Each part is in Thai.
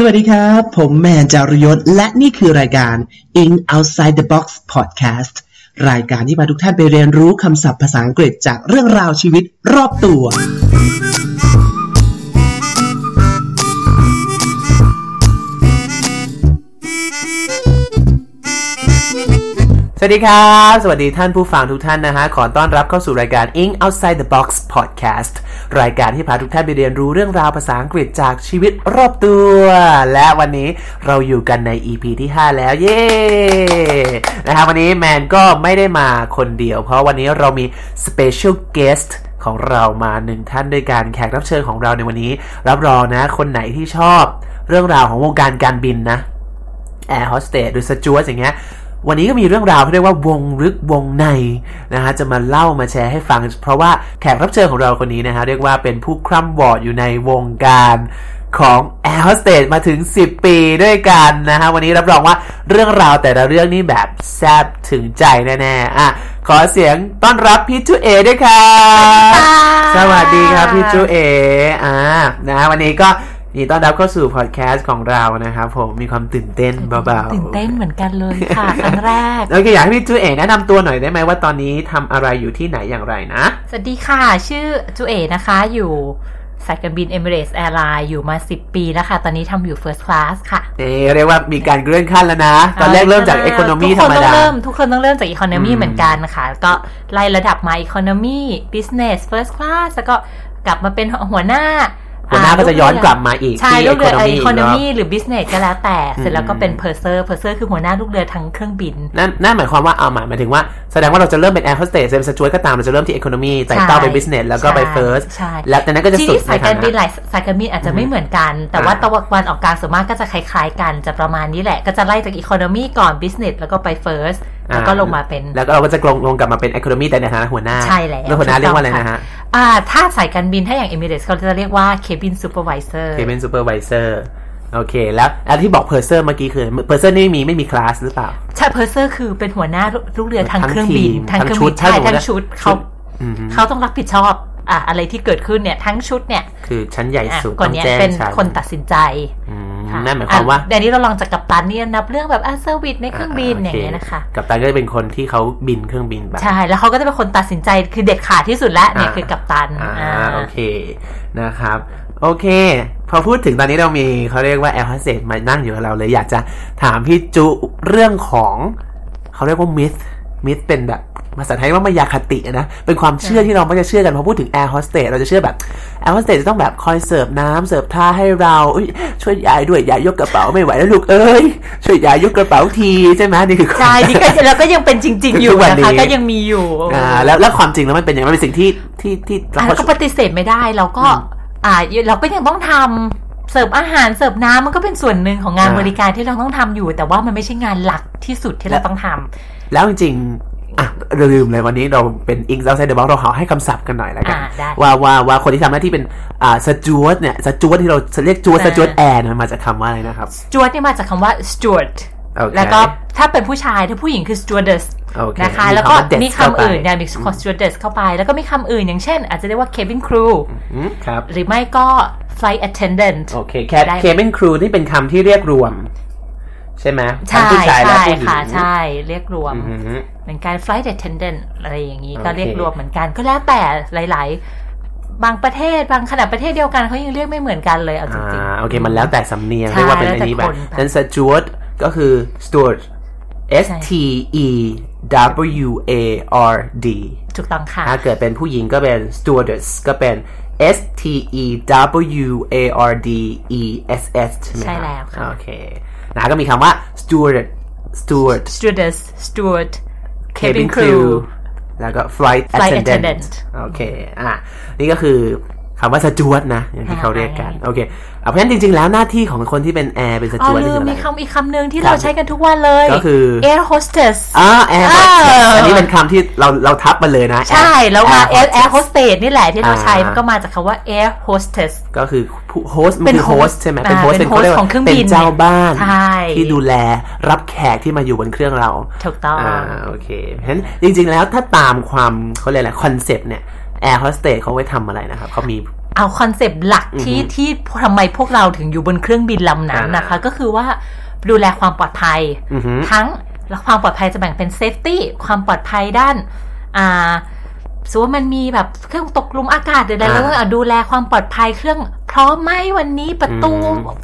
สวัสดีครับผมแมนจารยศและนี่คือรายการ In Outside the Box Podcast รายการที่พาทุกท่านไปเรียนรู้คำศัพท์ภาษาอังกฤษจากเรื่องราวชีวิตรอบตัวสวัสดีครับสวัสดีท่านผู้ฟังทุกท่านนะฮะขอต้อนรับเข้าสู่รายการ In Outside the Box Podcast รายการที่พาทุกท่านไปเรียนรู้เรื่องราวภาษาอังกฤษจากชีวิตรอบตัวและวันนี้เราอยู่กันใน EP ที่5แล้วเย้นะครับวันนี้แมนก็ไม่ได้มาคนเดียวเพราะวันนี้เรามี Special Guestของเรามาหนึ่งท่านด้วยกันแขกรับเชิญของเราในวันนี้รับรองนะคนไหนที่ชอบเรื่องราวของวงการการบินนะแอร์โฮสเตสหรือสจ๊วตอย่างเงี้ยวันนี้ก็มีเรื่องราวที่เรียกว่าวงลึกวงในนะฮะจะมาเล่ามาแชร์ให้ฟังเพราะว่าแขกรับเชิญของเราคนนี้นะฮะเรียกว่าเป็นผู้คร่ำวอดอยู่ในวงการของแอร์โฮสเตสมาถึง10ปีด้วยกันนะฮะวันนี้รับรองว่าเรื่องราวแต่ละเรื่องนี่แบบแซ่บถึงใจแน่ๆอ่ะขอเสียงต้อนรับพี่จูเอด้วยครับสวัสดีครับพี่จูเอนะฮะวันนี้ก็ยินดีต้อนรับเข้าสู่พอดแคสต์ของเรานะครับผมมีความตื่นเต้นเบาๆตื่นเต้นเหมือนกันเลยค่ะครั้งแรกแล้วก็อยากให้พี่จูเอ๋แนะนำตัวหน่อยได้ไหมว่าตอนนี้ทำอะไรอยู่ที่ไหนอย่างไรนะสวัสดีค่ะชื่อจูเอ๋นะคะอยู่สายการบิน Emirates Airline อยู่มา10ปีแล้วค่ะตอนนี้ทำอยู่ First Class ค่ะเรียกว่ามีการเลื่อนขั้นแล้วนะตอนแรกเริ่มจาก Economy ธรรมดาทุกคนต้องเริ่มจาก Economy เหมือนกันนะคะก็ไล่ระดับมา Economy Business First Class แล้วก็กลับมาเป็นหัวหน้าก็จะย้อนกลับมาอีกที่อีโคโนมีหรือบิสเนสก็แล้วแต่เสร็จแล้วก็เป็นเพอร์เซอร์คือหัวหน้าลูกเรือทั้งเครื่องบินนั่นหมายความว่าหมายถึงว่าแสดงว่าเราจะเริ่มเป็นแอร์โฮสเตสเป็นสจ๊วตก็ตามเราจะเริ่มที่อีโคโนมีไต่เต้าไปบิสเนสแล้วก็ไปเฟิร์สแล้วแต่นั้นก็จะสุดสายการบินหลายสายการบินอาจจะไม่เหมือนกันแต่ว่าตะวันออกกลางส่วนมากก็จะคล้ายๆกันจะประมาณนี้แหละก็จะไล่จากอีโคโนมีก่อนบิสเนสแล้วก็ไปเฟิร์สแล้วก็ลงมาเป็นแล้วก็เราก็จะลงกลับมาเป็น economy แต่ในฐานะหัวหน้าใช่แล้วหัวหน้าเรียกว่าอะไรนะฮะถ้าสายการบินถ้าอย่าง Emirates เขาจะเรียกว่า cabin supervisor โอเคแล้วอันที่บอก purser เมื่อกี้คือ purser นี่ไม่มีคลาสหรือเปล่าใช่ purser คือเป็นหัวหน้าลูกเรือทั้งเครื่องบินทั้งชุดใช่ทั้งชุดเขาต้องรับผิดชอบอะไรที่เกิดขึ้นเนี่ยทั้งชุดเนี่ยคือชั้นใหญ่สุดคนนี้เป็นคนตัดสินใจนั่นหมายความว่าเดี๋ยวนี้เราลองจากกัปตันเนี่ยนับเรื่องแบบเซอร์วิสในเครื่องบินอย่างเงี้ยนะคะกัปตันก็จะเป็นคนที่เขาบินเครื่องบินแบบใช่แล้วเขาก็จะเป็นคนตัดสินใจคือเด็ดขาดที่สุดแล้วเนี่ยคือกัปตันโอเคนะครับโอเคพอพูดถึงตอนนี้เรามีเขาเรียกว่าแอร์โฮสเตสมานั่งอยู่กับเราเลยอยากจะถามพี่จุเรื่องของเขาเรียกว่ามิสเป็นแบบภาษาไทยว่ามายาคตินะเป็นความเชื่อที่เราไม่จะเชื่อกันพอพูดถึงแอร์โฮสเตสเราจะเชื่อแบบแอร์โฮสเตสจะต้องแบบคอยเสิร์ฟน้ำเสิร์ฟท่าให้เราช่วยยายด้วยยายยกกระเป๋าไม่ไหวแล้วลูกเอ้ยช่วยยายยกกระเป๋าทีใช่ไหมนี่คือใช่นี่ก็เราก็ยังเป็นจริงๆอยู่นะคะก็ยังมีอยู่แล้วความจริงแล้วมันเป็นอย่างไรเป็นสิ่งที่เราก็ปฏิเสธไม่ได้เราก็เราก็ยังต้องทำเสิร์ฟอาหารเสิร์ฟน้ำมันก็เป็นส่วนหนึ่งของงานบริการที่เราต้องทำอยู่แต่ว่ามันไม่ใช่งานหลักที่สุดที่เราต้องทำแล้วจริงๆลืมเลยวันนี้เราเป็นอิงเอาไซเดอร์บล็อกเราให้คำศัพท์กันหน่อยแล้วกันว่าคนที่ทำหน้าที่เป็นสจ๊วตเนี่ยสจ๊วตที่เราเรียกสจ๊วตแอร์มันมาจากคำว่าอะไรนะครับสจ๊วตเนี่ยมาจากคำว่า steward แล้วก็ถ้าเป็นผู้ชายถ้าผู้หญิงคือ stewardessนะคะแล้วก็มีคำอื่นเนี่ยมีคอนสตูเดสเข้าไปแล้วก็มีคำอื่นอย่างเช่นอาจจะเรียกว่า cabin crew หรือไม่ก็ flight attendant โอเค cabin crew นี่เป็นคำที่เรียกรวมใช่ไหมทั้งผู้ชายและผู้หญิงใช่เรียกรวมเหมือนกัน flight attendant อะไรอย่างนี้ก็เรียกรวมเหมือนกันก็แล้วแต่หลายๆบางประเทศบางขนาดประเทศเดียวกันเขายังเรียกไม่เหมือนกันเลยเอาจริงๆโอเคมันแล้วแต่สำเนียงเรียกว่าเป็นอันนี้แบบนั้น steward ก็คือ steward steward ถูกต้องค่ะถ้าเกิดเป็นผู้หญิงก็เป็น stewardess ก็เป็น stewardess ใช่ไหมใช่แล้วค่ะโอเคนะก็มีคำว่า stewardess steward cabin crew แล้วก็ flight attendant โอเคนี่ก็คือคำว่าสจ๊วตนะอย่างที่เขาเรียกกันโอเคเพราะฉะนั้นจริงๆแล้วหน้าที่ของคนที่เป็นแอร์เป็นสจ๊วตนี่คืออะไรมีคำอีกคำหนึ่งที่เราใช้กันทุกวันเลยก็คือ air hostess air hostess อันนี้เป็นคำที่เราทับมาเลยนะใช่แล้วมา air hostess นี่แหละที่เราใช้มันก็มาจากคำว่า air hostess ก็คือผู้โฮสต์เป็นโฮสต์ใช่ไหมเป็นโฮสต์เป็นของเครื่องบินเป็นเจ้าบ้านที่ดูแลรับแขกที่มาอยู่บนเครื่องเราถูกต้องโอเคเพราะฉะนั้นจริงๆแล้วถ้าตามความเขาเรียกอะไรคอนเซ็ปต์เนี่ยแอร์โฮสเตสเขาไว้ทำอะไรนะครับเขามี เอาคอนเซปต์หลักที่ทำไมพวกเราถึงอยู่บนเครื่องบินลำนั้นนะคะก็คือว่าดูแลความปลอดภัยทั้งความปลอดภัยจะแบ่งเป็น safety ความปลอดภัยด้านสมมุติว่ามันมีแบบเครื่องตกหลุมอากาศหรืออะไรแล้วก็ดูแลความปลอดภัยเครื่องพร้อมไหมวันนี้ประตู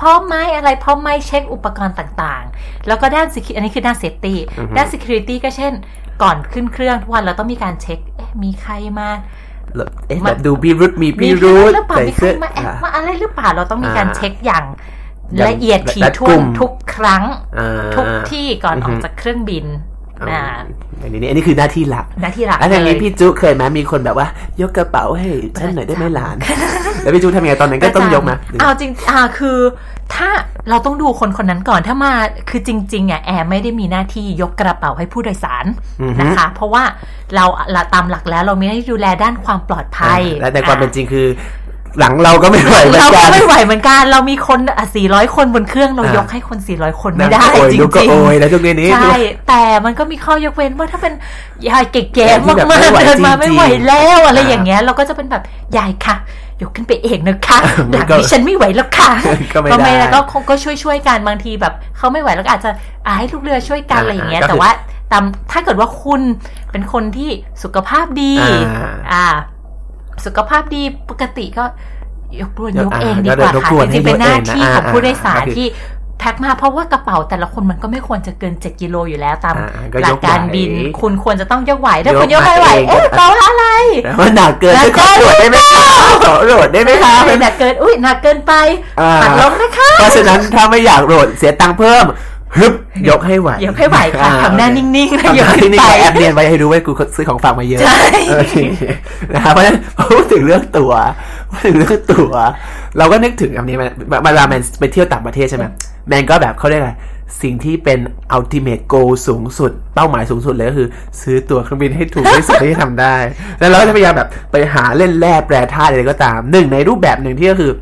พร้อมไหมอะไรพร้อมไหมเช็คอุปกรณ์ต่างๆแล้วก็ด้าน security อันนี้คือด้าน safety ด้าน security ก็เช่นก่อนขึ้นเครื่องทุกวันเราต้องมีการเช็คมีใครมาแบบดูพิรุธมีพิรุธหรือเปล่ามีใครมาแอบมาอะไรหรือเปล่าเราต้องมีการเช็คอย่างละเอียดถี่ถ้วนทุกครั้งทุกที่ก่อนออกจากเครื่องบินอันนี้คือหน้าที่หลักแล้วอย่างนี้พี่จุเคยไหมมีคนแบบว่ายกกระเป๋าให้ฉันหน่อยได้ไหมหลานแล้วพี่จุทำยังไงตอนนั้นก็ต้องยกมาเอาจริงคือถ้าเราต้องดูคนนั้นก่อนถ้ามาคือจริงๆเนี่ยแอร์ไม่ได้มีหน้าที่ยกกระเป๋าให้ผู้โดยสารนะคะเพราะว่าเราตามหลักแล้วเรามีหน้าที่ดูแลด้านความปลอดภัยและในความเป็นจริงคือหลังเราก็ไม่ไหวเหมือนกันเราก็ไม่ไหวเหมือนกันเรามีคน400คนบนเครื่องเรายกให้คน400คนไม่ได้จริงๆลูกก็โอยแล้วตรงนี้ใช่แต่มันก็มีข้อยกเว้นว่าถ้าเป็นยายเก๋ๆมากๆเดินมาไม่ไหวแล้วอะไรอย่างเงี้ยเราก็จะเป็นแบบยายค่ะยกขึ้นไปเองนะคะแบบนี้ฉันไม่ไหวแล้วค่ะก็ไม่แล้วก็คงก็ช่วยๆกันบางทีแบบเขาไม่ไหวแล้วอาจจะให้ลูกเรือช่วยกันอะไรอย่างเงี้ยแต่ว่าถ้าเกิดว่าคุณเป็นคนที่สุขภาพดีสุขภาพดีปกติก็ยกเองดีกว่าค่ะจริงๆเป็นหน้าที่ของผู้โดยสารที่แพ็คมาเพราะว่ากระเป๋าแต่ละคนมันก็ไม่ควรจะเกิน7กิโลอยู่แล้วตามหลักการบินคุณควรจะต้องยกไหวถ้าคุณยกไม่ไหวเป๋าอะไรมันหนักเกินขอโหลดได้ไหมคะขอโหลดได้ไหมคะมันหนักเกินหนักเกินไปหักลบนะคะเพราะฉะนั้นถ้าไม่อยากโหลดเสียตังค์เพิ่มยกให้ไหวค่ะทำหน้านิ่งๆนะยกขึ้นไปแอบเรียนไว้ให้ดูไว้กูซื้อของฝากมาเยอะนะครับเพราะฉะนั้นพูดถึงเรื่องตั๋วเราก็นึกถึงอันนี้มาลาแมนไปเที่ยวต่างประเทศใช่ไหมแมนก็แบบเขาเรียกอะไรสิ่งที่เป็น ultimate goal สูงสุดเป้าหมายสูงสุดเลยก็คือซื้อตั๋วเครื่องบินให้ถูกที่สุดที่ทำได้แล้วเราจะพยายามแบบไปหาเล่นแร่แปรธาตุอะไรก็ตามหนึ่งในรูปแบบหนึ่งที่ก็คือ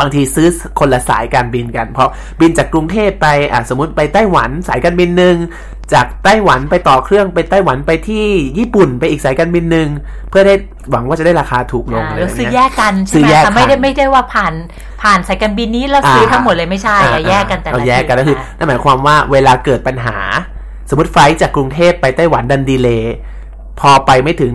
บางทีซื้อคนละสายการบินกันเพราะบินจากกรุงเทพไปสมมุติไปไต้หวันสายการบินนึงจากไต้หวันไปต่อเครื่องไปไต้หวันไปที่ญี่ปุ่นไปอีกสายการบินนึงเพื่อได้หวังว่าจะได้ราคาถูกลงเลยนะซื้อแยกกันใช่ไหมแต่ไม่ได้ว่าผ่านสายการบินนี้เราซื้อทั้งหมดเลยไม่ใช่แยกกันแต่ละแยกกันก็คือนั่นหมายความว่าเวลาเกิดปัญหาสมมติไฟล์จากกรุงเทพไปไต้หวันดันดีเลย์พอไปไม่ถึง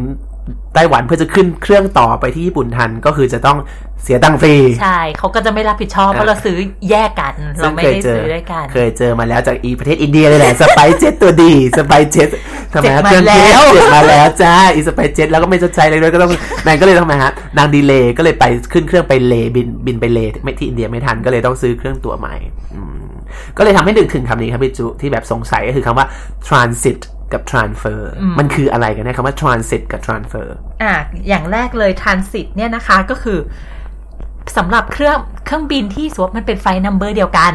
ไต้หวันเพื่อจะขึ้นเครื่องต่อไปที่ญี่ปุ่นทันก็คือจะต้องเสียตังค์ฟรีใช่เขาก็จะไม่รับผิดชอบเพราะเราซื้อแยกกันเราไม่ได้ซื้อด้วยกันเคยเจอมาแล้วจากประเทศอินเดียเลยแหละสไปซ์เจ็ตตัวดีสไปซ์เจ็ตทำไมเจ็บแล้วจ้าอีสไปซ์เจ็ตแล้วก็ไม่ชดใช้อะไรด้วยก็ต้องแมนก็เลยทำไมฮะนางดีเลย์ก็เลยไปขึ้นเครื่องไปเลบินไปเลไม่ที่อินเดียไม่ทันก็เลยต้องซื้อเครื่องตั๋วใหม่ก็เลยทำให้นึกถึงคำนี้ครับพี่จุที่แบบสงสัยก็คือคำว่า transitกับ transfer มันคืออะไรกันนะคำว่า transit กับ transfer อย่างแรกเลย transit เนี่ยนะคะก็คือสำหรับเครื่องบินที่สมมติมันเป็นไฟล์นัมเบอร์เดียวกัน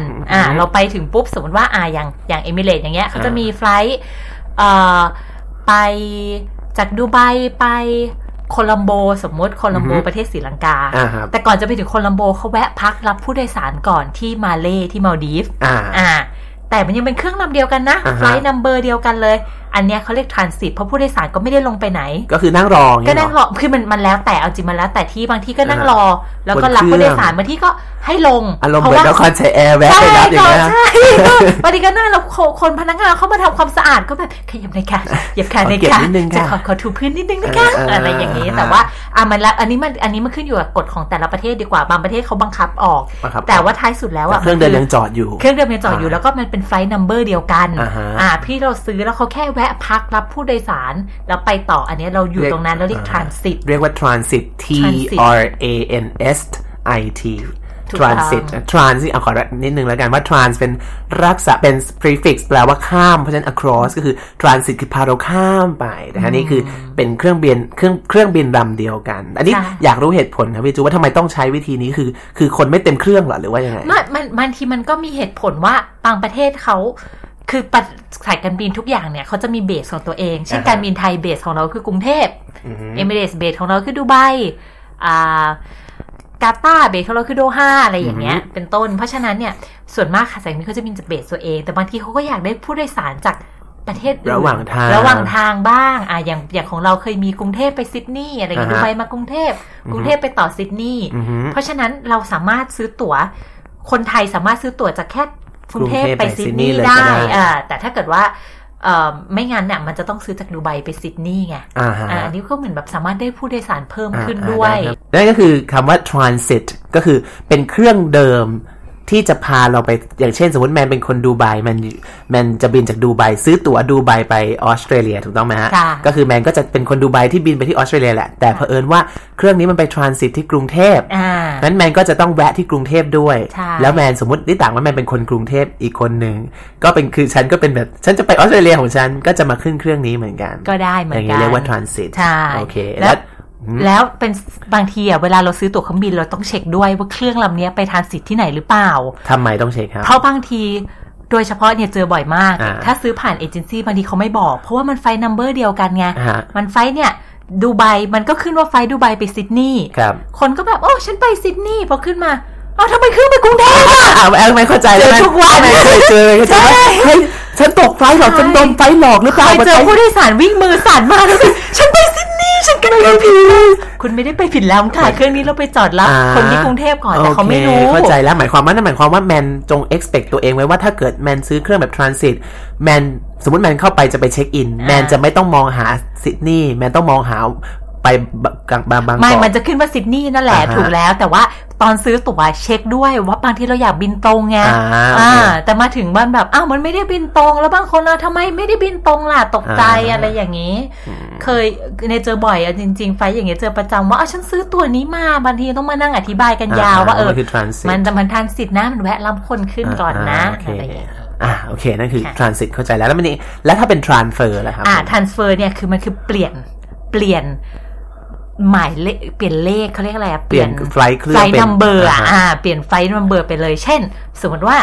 เราไปถึงปุ๊บสมมติว่าอย่าง Emirates อย่างเงี้ยเขาจะมีไฟล์ไปจากดูไบไปโคลัมโบสมมติโคลัมโบประเทศศรีลังกาแต่ก่อนจะไปถึงโคลัมโบเขาแวะพักรับผู้โดยสารก่อนที่มาเลที่มัลดีฟแต่มันยังเป็นเครื่องลำเดียวกันนะไฟล์นัมเบอร์เดียวกันเลยอันเนี้ยเขาเรียก transit เพราะผู้โดยสารก็ไม่ได้ลงไปไหนก็คือนั่งรอก็นั่งรอคือมันแล้วแต่เอาจริงมันแล้วแต่ที่บางที่ก็นั่งรอแล้วก็รับผู้โดยสารบางที่ก็ให้ลงเพราะว่าแล้วคอนเสิร์ตแอร์แวะไปรับอย่างเงี้ยบางทีก็นั่งแล้วคนพนักงานเขามาทำความสะอาดก็แบบขยับหน่อยค่ะเหยียบขาหน่อยค่ะจะขอถูพื้นนิดนึงนะคะอะไรอย่างงี้แต่ว่ามันแล้วอันนี้มันขึ้นอยู่กับกฎของแต่ละประเทศดีกว่าบางประเทศเขาบังคับออกแต่ว่าท้ายสุดแล้วเครื่องเดินยังจอดอยู่แล้วก็มันเป็นไฟล์นัมเบอร์เดียวกันพี่เราซื้อแล้วเขาแค่แวะพักรับผู้โดยสารแล้วไปต่ออันนี้เราอยู่ตรงนั้นเราเรียก transit เรียกว่า transit T R A N S I T transit transit เอาขอนิดนึงแล้วกันว่า trans เป็นรักษาเป็น prefix แปลว่าข้ามเพราะฉะนั้น across ก็คือ transit คือพาเราข้ามไปนะฮะนี่คือเป็นเครื่องบินลำเดียวกันอันนี้อยากรู้เหตุผลครับพี่จูว่าทำไมต้องใช้วิธีนี้คือคนไม่เต็มเครื่องหรอหรือว่ายังไงมันทีมันก็มีเหตุผลว่าบางประเทศเขาคือสายการบินทุกอย่างเนี่ยเขาจะมีเบสของตัวเองเช่นการบินไทยเบสของเราคือกรุงเทพ Emirates เบสของเราคือดูไบกาตาร์เบสของเราคือโดฮาอะไรอย่างเงี้ยเป็นต้นเพราะฉะนั้นเนี่ยส่วนมากสายการบินเขาจะบินจากเบสตัวเองแต่บางทีเขาก็อยากได้ผู้โดยสารจาก ประเทศอื่นระหว่างทางบ้างอย่างของเราเคยมีกรุงเทพไปซิดนีย์อะไรอย่างเงี้ยดูไบมากรุงเทพไปต่อซิดนีย์เพราะฉะนั้นเราสามารถซื้อตั๋วคนไทยสามารถซื้อตั๋วจากแค่กรุงเทพไปซิดนีย์ได้แต่ถ้าเกิดว่าไม่งั้นน่ะมันจะต้องซื้อจากดูไบไปซิดนีย์ไงอันนี้ก็เหมือนแบบสามารถได้ผู้โดยสารเพิ่มขึ้นด้วยนั่นก็คือคำว่า transit ก็คือเป็นเครื่องเดิมที่จะพาเราไปอย่างเช่นสมมติแมนเป็นคนดูไบแมนจะบินจากดูไบซื้อตั๋วดูไบไปออสเตรเลียถูกต้องไหมฮะก็คือแมนก็จะเป็นคนดูไบที่บินไปที่ออสเตรเลียแหละแต่เผอิญว่าเครื่องนี้มันไปทรานสิตที่กรุงเทพนั้นแมนก็จะต้องแวะที่กรุงเทพด้วยแล้วแมนสมมติที่ต่างว่าแมนเป็นคนกรุงเทพอีกคนหนึ่งก็เป็นคือฉันก็เป็นแบบฉันจะไปออสเตรเลียของฉันก็จะมาขึ้นเครื่องนี้เหมือนกันก็ได้เหมือนกันอย่างนี้เรียกว่าทรานสิตโอเคแล้วเป็นบางทีอ่ะเวลาเราซื้อตั๋วเครื่องบินเราต้องเช็คด้วยว่าเครื่องลำนี้ไปทรานสิตที่ไหนหรือเปล่าทำไมต้องเช็คครับเพราะบางทีโดยเฉพาะเนี่ยเจอบ่อยมากถ้าซื้อผ่านเอเจนซี่บางทีเขาไม่บอกเพราะว่ามันไฟล์นัมเบอร์เดียวกันไงมันไฟล์เนี่ยดูไบมันก็ขึ้นว่าไฟล์ดูไบไปซิดนีย์คนก็แบบโอ้ฉันไปซิดนีย์พอขึ้นมาเอ้าทำไมเครื่องไปกรุงเทพไม่เข้าใจเลยทุกวันเลยใช่ฉันตกไฟหลอกฉันโดนไฟหลอกหรือเปล่าเจอผู้โดยสารวิ่งมือสั่นมากฉันไปซิดนีย์ฉันก็ไม่ผิดคุณไม่ได้ไปผิดแล้วค่ะเครื่องนี้เราไปจอดรับคนที่กรุงเทพก่อนแต่เขาไม่รู้เข้าใจแล้วหมายความว่าแมนจง expect ตัวเองไว้ว่าถ้าเกิดแมนซื้อเครื่องแบบ transit แมนสมมติแมนเข้าไปจะไปเช็คอินแมนจะไม่ต้องมองหาซิดนีย์แมนต้องมองหาไปบางไม่มันจะขึ้นว่าซิดนีย์นั่นแหละถูกแล้วแต่ว่าตอนซื้อตั๋วเช็คด้วยว่าบางทีเราอยากบินตรงไงแต่มาถึงบ้านแบบอ้าวมันไม่ได้บินตรงแล้วบางคนเราทำไมไม่ได้บินตรงล่ะตกใจอะไรอย่างนี้เคยเจอบ่อยจริงๆไฟอย่างเงี้ยเจอประจำว่าอ้าวฉันซื้อตั๋วนี้มาบางทีต้องมานั่งอธิบายกันยาวว่ามันทรานสิตนะมันแวะรับคนขึ้นก่อนนะอะไรอย่างเงี้ยโอเคนั่นคือทรานสิตเข้าใจแล้วแล้วมันนี่แล้วถ้าเป็นทรานสเฟอร์ล่ะครับทรานสเฟอร์เนี่ยคือมันคือเปลี่ยนหมายเลขเปลี่ยนเลขเขาเรียกอะไรเปลี่ยนไฟล์เครื่องเป็นไฟล์นัมเบอร์เปลี่ยนไฟล์นัมเบอร์ไปเลยเช่นสมมติว่า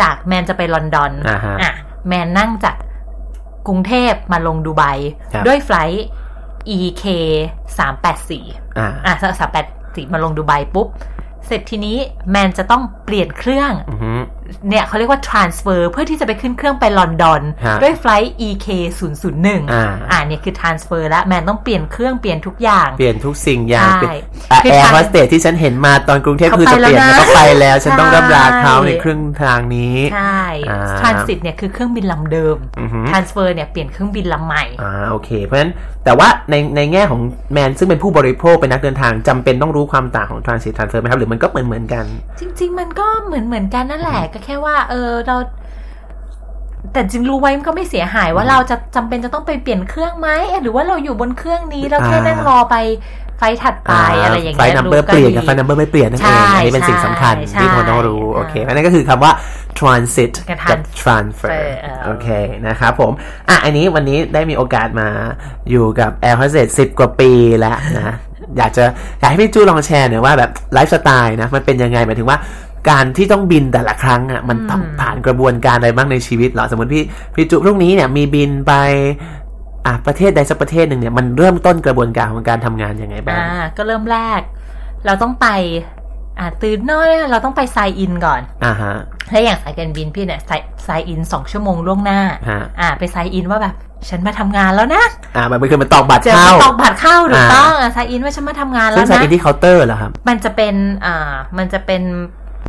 จากแมนจะไปลอนดอนแมนนั่งจากกรุงเทพมาลงดูไบด้วยไฟล์ EK 384384มาลงดูไบปุ๊บเสร็จทีนี้แมนจะต้องเปลี่ยนเครื่องเนี่ยเขาเรียกว่า transfer เพื่อที่จะไปขึ้นเครื่องไปลอนดอนด้วยไฟล์ EK 001เนี่ยคือ transfer แล้วแมนต้องเปลี่ยนเครื่องเปลี่ยนทุกอย่างเปลี่ยนทุกสิ่งอย่างแอร์โฮสเตสที่ฉันเห็นมาตอนกรุงเทพคือจะเปลี่ยนแล้วก็ไปแล้วฉันต้องรับราเขาในเครื่องทางนี้ใช่ transit เนี่ยคือเครื่องบินลำเดิม transfer เนี่ยเปลี่ยนเครื่องบินลำใหม่โอเคเพราะฉะนั้นแต่ว่าในแง่ของแมนซึ่งเป็นผู้บริโภคเป็นนักเดินทางจำเป็นต้องรู้ความต่างของ transit transfer ไหมครับหรือมันก็เหมือนกันจริงๆมันก็เหมือนกันนั่นแหละก็แค่ว่าเราแต่จริงรู้ไว้มันก็ไม่เสียหายว่าเราจะจำเป็นจะต้องไปเปลี่ยนเครื่องไหมหรือว่าเราอยู่บนเครื่องนี้แล้วแค่นั่งรอไปไฟถัดไปอะไรอย่างเงี้ยไฟนัมเบอร์เปลี่ยนกับไฟนัมเบอร์ไม่เปลี่ยนนั่นเองอันนี้เป็นสิ่งสำคัญที่คนต้องรู้โอเคอันนั้นก็คือคำว่า transit กับ transfer โอเคนะครับผมอันนี้วันนี้ได้มีโอกาสมาอยู่กับ Air Hostess 10 กว่าปีแล้วนะอยากให้พี่จู้ลองแชร์หน่อยว่าแบบไลฟ์สไตล์นะมันเป็นยังไงหมายถึงว่าการที่ต้องบินแต่ละครั้งอ่ะมันต้องผ่านกระบวนการอะไรบ้างในชีวิตเหรอสมมติพี่จุพรุ่งนี้เนี่ยมีบินไปประเทศใดสักประเทศหนึ่งเนี่ยมันเริ่มต้นกระบวนการของการทำงานยังไงบ้างก็เริ่มแรกเราต้องไปตื่นน้อยเราต้องไปไซน์อินก่อนแล้วอย่างสายการบินพี่เนี่ยไซน์อิน2ชั่วโมงล่วงหน้าไปไซน์อินว่าแบบฉันมาทำงานแล้วนะมันไม่เคยมาตอกบัตรเข้าถูกต้องไซน์อินว่าฉันมาทำงานแล้วนะไซน์อินที่เคาน์เตอร์เหรอครับมันจะเป็น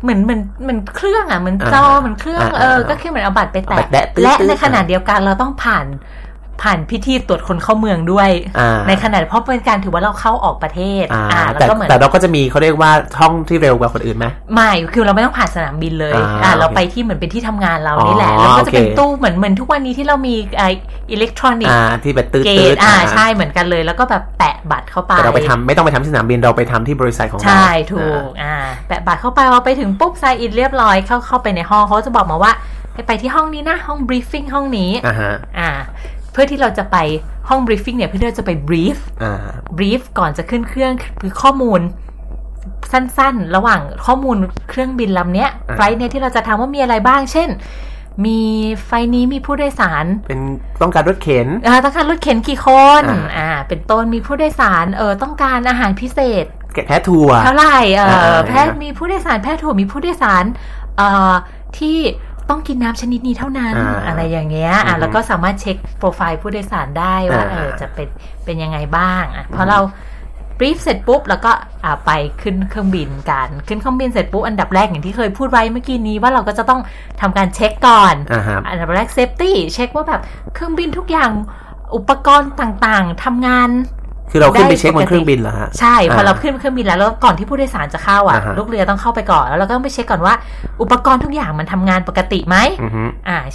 เหมือนเครื่องเหมือนจอเหมือนเครื่องก็คือเหมือนเอาบัตรไปแตะและในขณะเดียวกันเราต้องผ่านพิธีตรวจคนเข้าเมืองด้วยในขณะเพราะเป็นการถือว่าเราเข้าออกประเทศแต่เราก็จะมีเขาเรียกว่าท่องที่เร็วกว่าคนอื่นไหมไม่คือเราไม่ต้องผ่านสนามบินเลยเราไปที่เหมือนเป็นที่ทำงานเรานี่แหละแล้วก็จะเป็นตู้เหมือนทุกวันนี้ที่เรามีอิเล็กทรอนิกส์ที่แบบตื้อเกตใช่เหมือนกันเลยแล้วก็แบบแปะบัตรเข้าไปแต่เราไปทำไม่ต้องไปทำสนามบินเราไปทำที่บริษัทของเราใช่ถูกแปะบัตรเข้าไปเราไปถึงปุ๊บไซน์อินเรียบร้อยเข้าไปในห้องเขาจะบอกมาว่าไปที่ห้องนี้นะห้อง briefing ห้องนี้เพื่อที่เราจะไปห้อง briefing เนี่ยเพื่อเราจะไป brief ก่อนจะขึ้นเครื่องคือข้อมูลสั้นๆระหว่างข้อมูลเครื่องบินลำเนี้ยไฟล์เนี่ยที่เราจะทำว่ามีอะไรบ้างเช่นมีไฟล์นี้มีผู้โดยสารเป็นต้องการรถเข็นต้องการรถเข็นกี่คนเป็นต้นมีผู้โดยสารต้องการอาหารพิเศษแพททัวร์เท่าไหร่แพทมีผู้โดยสารแพททัวร์มีผู้โดยสารที่ ต้องกินน้ำชนิดนี้เท่านั้น อะไรอย่างเงี้ยแล้วก็สามารถเช็คโปรไฟล์ผู้โดยสารได้ว่าจะเป็นยังไงบ้างพอเราบรีฟเสร็จปุ๊บแล้วก็ไปขึ้นเครื่องบินกันขึ้นเครื่องบินเสร็จปุ๊บอันดับแรกอย่างที่เคยพูดไว้เมื่อกี้นี้ว่าเราก็จะต้องทำการเช็คก่อนอันดับแรกเซฟตี้เช็คว่าแบบเครื่องบินทุกอย่างอุปกรณ์ต่างๆทำงานคือเราขึ้นไปเช็คบนเครื่องบินเหรอฮะใช่พอเราขึ้นเครื่องบินแล้วก่อนที่ผู้โดยสารจะเข้าลูกเรือต้องเข้าไปก่อนแล้วเราก็ต้องไปเช็คก่อนว่าอุปกรณ์ทุกอย่างมันทำงานปกติไหม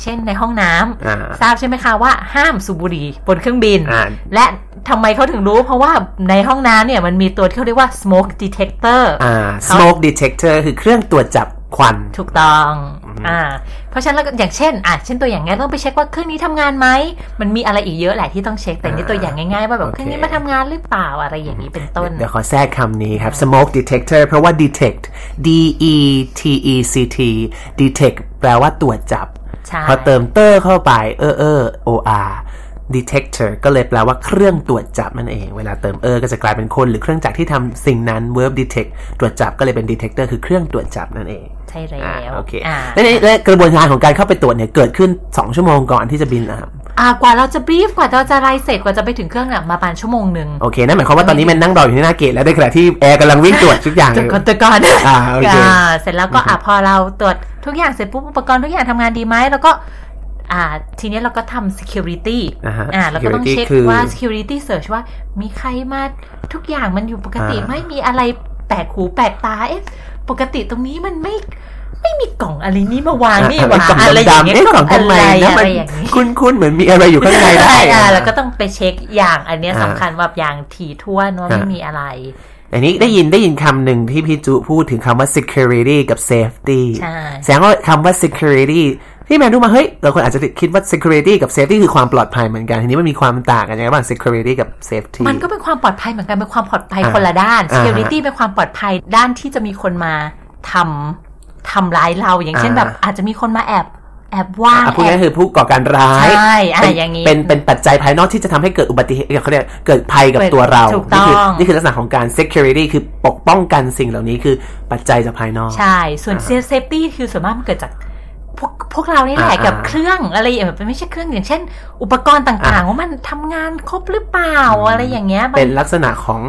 เช่นในห้องน้ำทราบใช่ไหมคะว่าห้ามสูบบุหรี่บนเครื่องบินและทำไมเขาถึงรู้เพราะว่าในห้องน้ำเนี่ยมันมีตัวที่เขาเรียกว่า smoke detector smoke detector คือเครื่องตรวจจับควันถูกต้องเพราะฉะนั้นอย่างเช่นตัวอย่างง่ายต้องไปเช็คว่าเครื่องนี้ทำงานไหมมันมีอะไรอีกเยอะแหละที่ต้องเช็คแต่นี่ตัวอย่างง่ายๆว่าแบบเครื่องนี้มาทำงานหรือเปล่าอะไรอย่างนี้เป็นต้นเดี๋ยวขอแทรกคำนี้ครับ smoke detector เพราะว่า detect d e t e c t detect แปลว่าตรวจจับพอเติมเตอร์เข้าไปo r detector ก็เลยแปลว่าเครื่องตรวจจับนั่นเองเวลาเติมก็จะกลายเป็นคนหรือเครื่องจักรที่ทำสิ่งนั้น verb detect ตรวจจับก็เลยเป็น detector คือเครื่องตรวจจับนั่นเองใช่แล้วโอเคและกระบวนการของการเข้าไปตรวจเนี่ยเกิดขึ้น2ชั่วโมงก่อนที่จะบินนะครับกว่าเราจะ brief กว่าเราจะไลน์เสร็จกว่าจะไปถึงเครื่องน่ะมาประมาณชั่วโมงนึงโอเคนั่นหมายความว่าตอนนี้มันนั่งรออยู่ที่หน้าเกตแล้วในขณะที่แอร์กำลังวิ่งตรวจทุกอย่างอยู่ก่อนโอเคเสร็จแล้วก็พอเราตรวจทุกอย่างเสร็จปุ๊บอุปกรณ์ทุกอย่างทำงานดีมั้ยแล้วก็ทีนี้เราก็ทำ security เราก็ต้องเช็คว่า security search ว่ามีใครมาทุกอย่างมันอยู่ปกติไม่มีอะไรแปลกหูแปลกตาปกติตรงนี้มันไม่มีกล่องอะไรนี้มาวางนี่หว่าอะไรอย่างเงี้ยกล่องทำไมนะมันคุ้นๆเหมือนมีอะไรอยู่ข้างในได้แล้วก็ต้องไปเช็คอย่างอันนี้สำคัญว่าอย่างถี่ถ้วนว่าไม่มีอะไรอันนี้ได้ยินคำหนึ่งที่พี่จุพูดถึงคำว่า security กับ safety แสดงว่าคำว่า securityที่แมนดูมาเฮ้ยเราคนอาจจะคิดว่า security กับ safety คือความปลอดภัยเหมือนกันทีนี้มันมีความต่างกันยังไงบ้าง security กับ safety มันก็เป็นความปลอดภัยเหมือนกันเป็นความปลอดภัยคนละด้าน security เป็นความปลอดภัยด้านที่จะมีคนมาทำร้ายเราอย่างเช่นแบบอาจจะมีคนมาแอบวางพวกนี้คือผู้ก่อการร้ายใช่อย่างนี้เป็นปัจจัยภายนอกที่จะทำให้เกิดอุบัติเหตุเขาเรียกเกิดภัยกับตัวเรานี่คือลักษณะของการ security คือปกป้องกันสิ่งเหล่านี้คือปัจจัยจากภายนอกใช่ส่วน safety คือส่วนมากมันเกิดจากพวกเรานี่แหละกับเครื่องอะไรอย่างแบบไม่ใช่เครื่องอย่างเช่นอุปกรณ์ต่างๆว่ามันทำงานครบหรือเปล่าอะไรอย่างเงี้ยเป็นลักษณะของ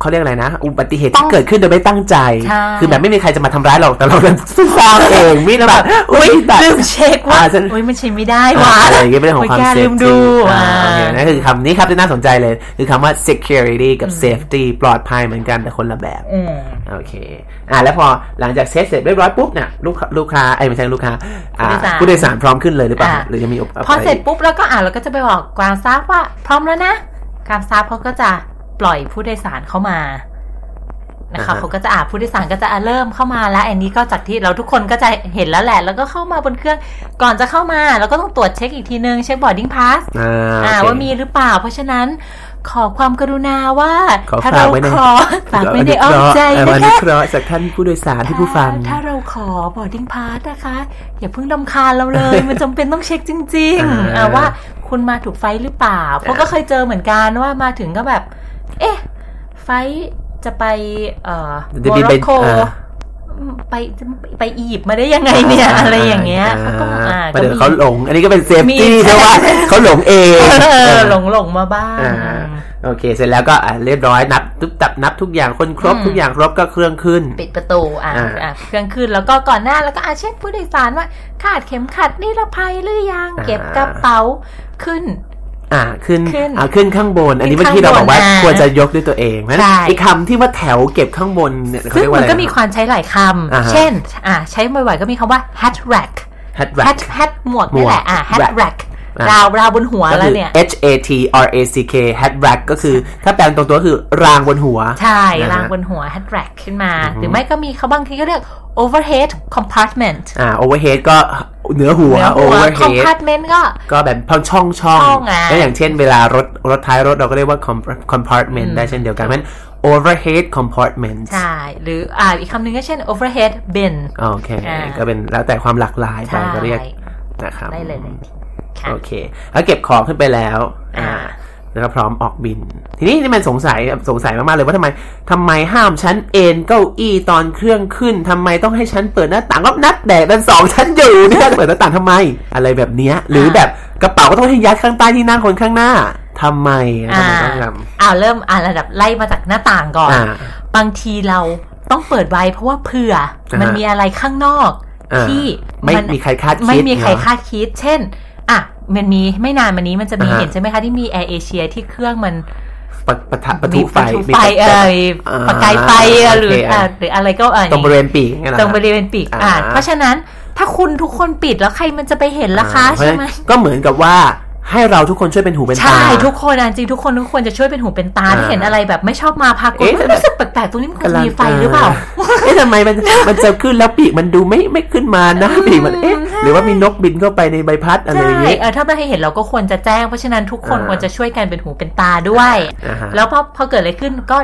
เขาเรียกอะไรนะอุบัติเหตุที่เกิดขึ้นโดยไม่ตั้งใจคือแบบไม่มีใครจะมาทำร้ายเราแต่เราเป็นซุ่มซ่ามเองมีแบบอุ้ยลืมเช็คว่าอุ้ยมันใช้ไม่ได้ว่ะอะไรอย่างเงี้ยเป็นเรื่องของความเซฟตี้นั่นคือคำนี้ครับที่น่าสนใจเลยคือคำว่า security กับ safety ปลอดภัยเหมือนกันแต่คนละแบบโอเคแล้วพอหลังจากเช็คเสร็จเรียบร้อยปุ๊บเนี่ยลูกค้าไม่ใช่ลูกค้าผู้โดยสารพร้อมขึ้นเลยหรือเปล่าหรือจะมีพอเสร็จปุ๊บแล้วก็เราก็จะไปบอกground staffว่าพร้อมแล้วนะground staffเขาก็จะปล่อยผู้โดยสารเข้ามานะคะเขาก็จะผู้โดยสารก็จะเริ่มเข้ามาแล้วอันนี้ก็จากที่เราทุกคนก็จะเห็นแล้วแหละแล้วก็เข้ามาบนเครื่องก่อนจะเข้ามาเราก็ต้องตรวจเช็คอีกทีนึงเช็ค boarding pass ว่ามีหรือเปล่าเพราะฉะนั้นขอความกรุณาว่าถ้าเราขอฝากไม่ได้อ้อมใจนะคะจากท่านผู้โดยสารที่ผู้ฟังถ้าเราขอ boarding pass นะคะอย่าเพิ่งรำคาญเราเลยมันจำเป็นต้องเช็คจริงๆว่าคุณมาถูกไฟหรือเปล่าเพราะก็เคยเจอเหมือนกันว่ามาถึงก็แบบไฟจะไปโมร็อกโกไปอียิปต์มาได้ยังไงเนี่ยอะไรอย่างเงี้ยก็เดี๋ยวเขาหลงอันนี้ก็เป็นเซฟตี้ใช่ว่าเขาหลงเองหลงมาบ้างโอเคเสร็จแล้วก็เรียบร้อยนับนับทุกอย่างคนครบทุกอย่างครบก็เครื่องขึ้นปิดประตูเครื่องขึ้นแล้วก็ก่อนหน้าแล้วก็เช็คผู้โดยสารว่าขาดเข็มขัดนิรภัยหรือยังเก็บกระเป๋าขึ้นขึ้นข้างบนอันนี้เมื่อกี้เราบอกว่าควรจะยกด้วยตัวเองนะไอ้คำที่ว่าแถวเก็บข้างบนเนี่ยซึ่งมันก็มีความใช้หลายคำเช่นใช้บ่อยๆก็มีคำว่า hat rack hat หมวกนี่แหละ hat rack ราวบนหัวแล้วเนี่ย h a t r a c k hat rack ก็คือถ้าแปลตรงตัวคือรางบนหัวใช่รางบนหัว hat rack ขึ้นมาหรือไม่ก็มีเขาบางทีก็เรียก overhead compartment overhead ก็เหนือหัว overhead compartment ก็แบบช่องแล้วอย่างเช่นเวลารถท้ายรถเราก็เรียกว่า compartment ได้เช่นเดียวกันเพราะฉะนั้น overhead compartment ใช่หรืออีกคำหนึ่งก็เช่น overhead bin โอเคก็เป็นแล้วแต่ความหลากหลายไปก็เรียกนะครับได้เลยโอเคแล้วเก็บของขึ้นไปแล้ว แล้วก็พร้อมออกบินทีนี้นี่มันสงสัยมากๆเลยว่าทำไมห้ามชั้นเอนเก้าอี้ตอนเครื่องขึ้นทำไมต้องให้ชั้นเปิดหน้าต่างก็นักแดดมันสองชั้นอยู่เนี่ยเปิดหน้าต่างทำไมอะไรแบบนี้หรือแบบกระเป๋าก็ต้องให้ยัดข้างใต้ที่นั่งคนข้างหน้าทำไมต้องทำเริ่มระดับไล่มาจากหน้าต่างก่อนบางทีเราต้องเปิดไว้เพราะว่าเผื่อมันมีอะไรข้างนอกที่ไม่มีใครคาดคิดเช่นมันมีไม่นานมานี้มันจะมีเห็นใช่ไหมคะที่มีแอร์เอเชียที่เครื่องมันประทุไฟประกายไฟหรืออะไรก็ตรงบริเวณปีกตรงบริเวณปีกเพราะฉะนั้นถ้าคุณทุกคนปิดแล้วใครมันจะไปเห็นล่ะคะใช่ไหมก็เหมือนกับว่าให้เราทุกคนช่วยเป็นหูเป็นตาใช่ทุกคนจริงทุกคนจะช่วยเป็นหูเป็นตาที่เห็นอะไรแบบไม่ชอบมาพากลมันรู้สึกแปลกๆตรงนี้มันมีไฟหรือเปล่าทำไมมันจะขึ้นแล้วปีกมันดูไม่ขึ้นมานะปีกมันหรือว่ามีนกบินเข้าไปในใบพัดอะไรอย่างนี้ถ้าไม่ให้เห็นเราก็ควรจะแจ้งเพราะฉะนั้นทุกคนควรจะช่วยกันเป็นหูเป็นตาด้วยแล้วพอเกิดอะไรขึ้นก็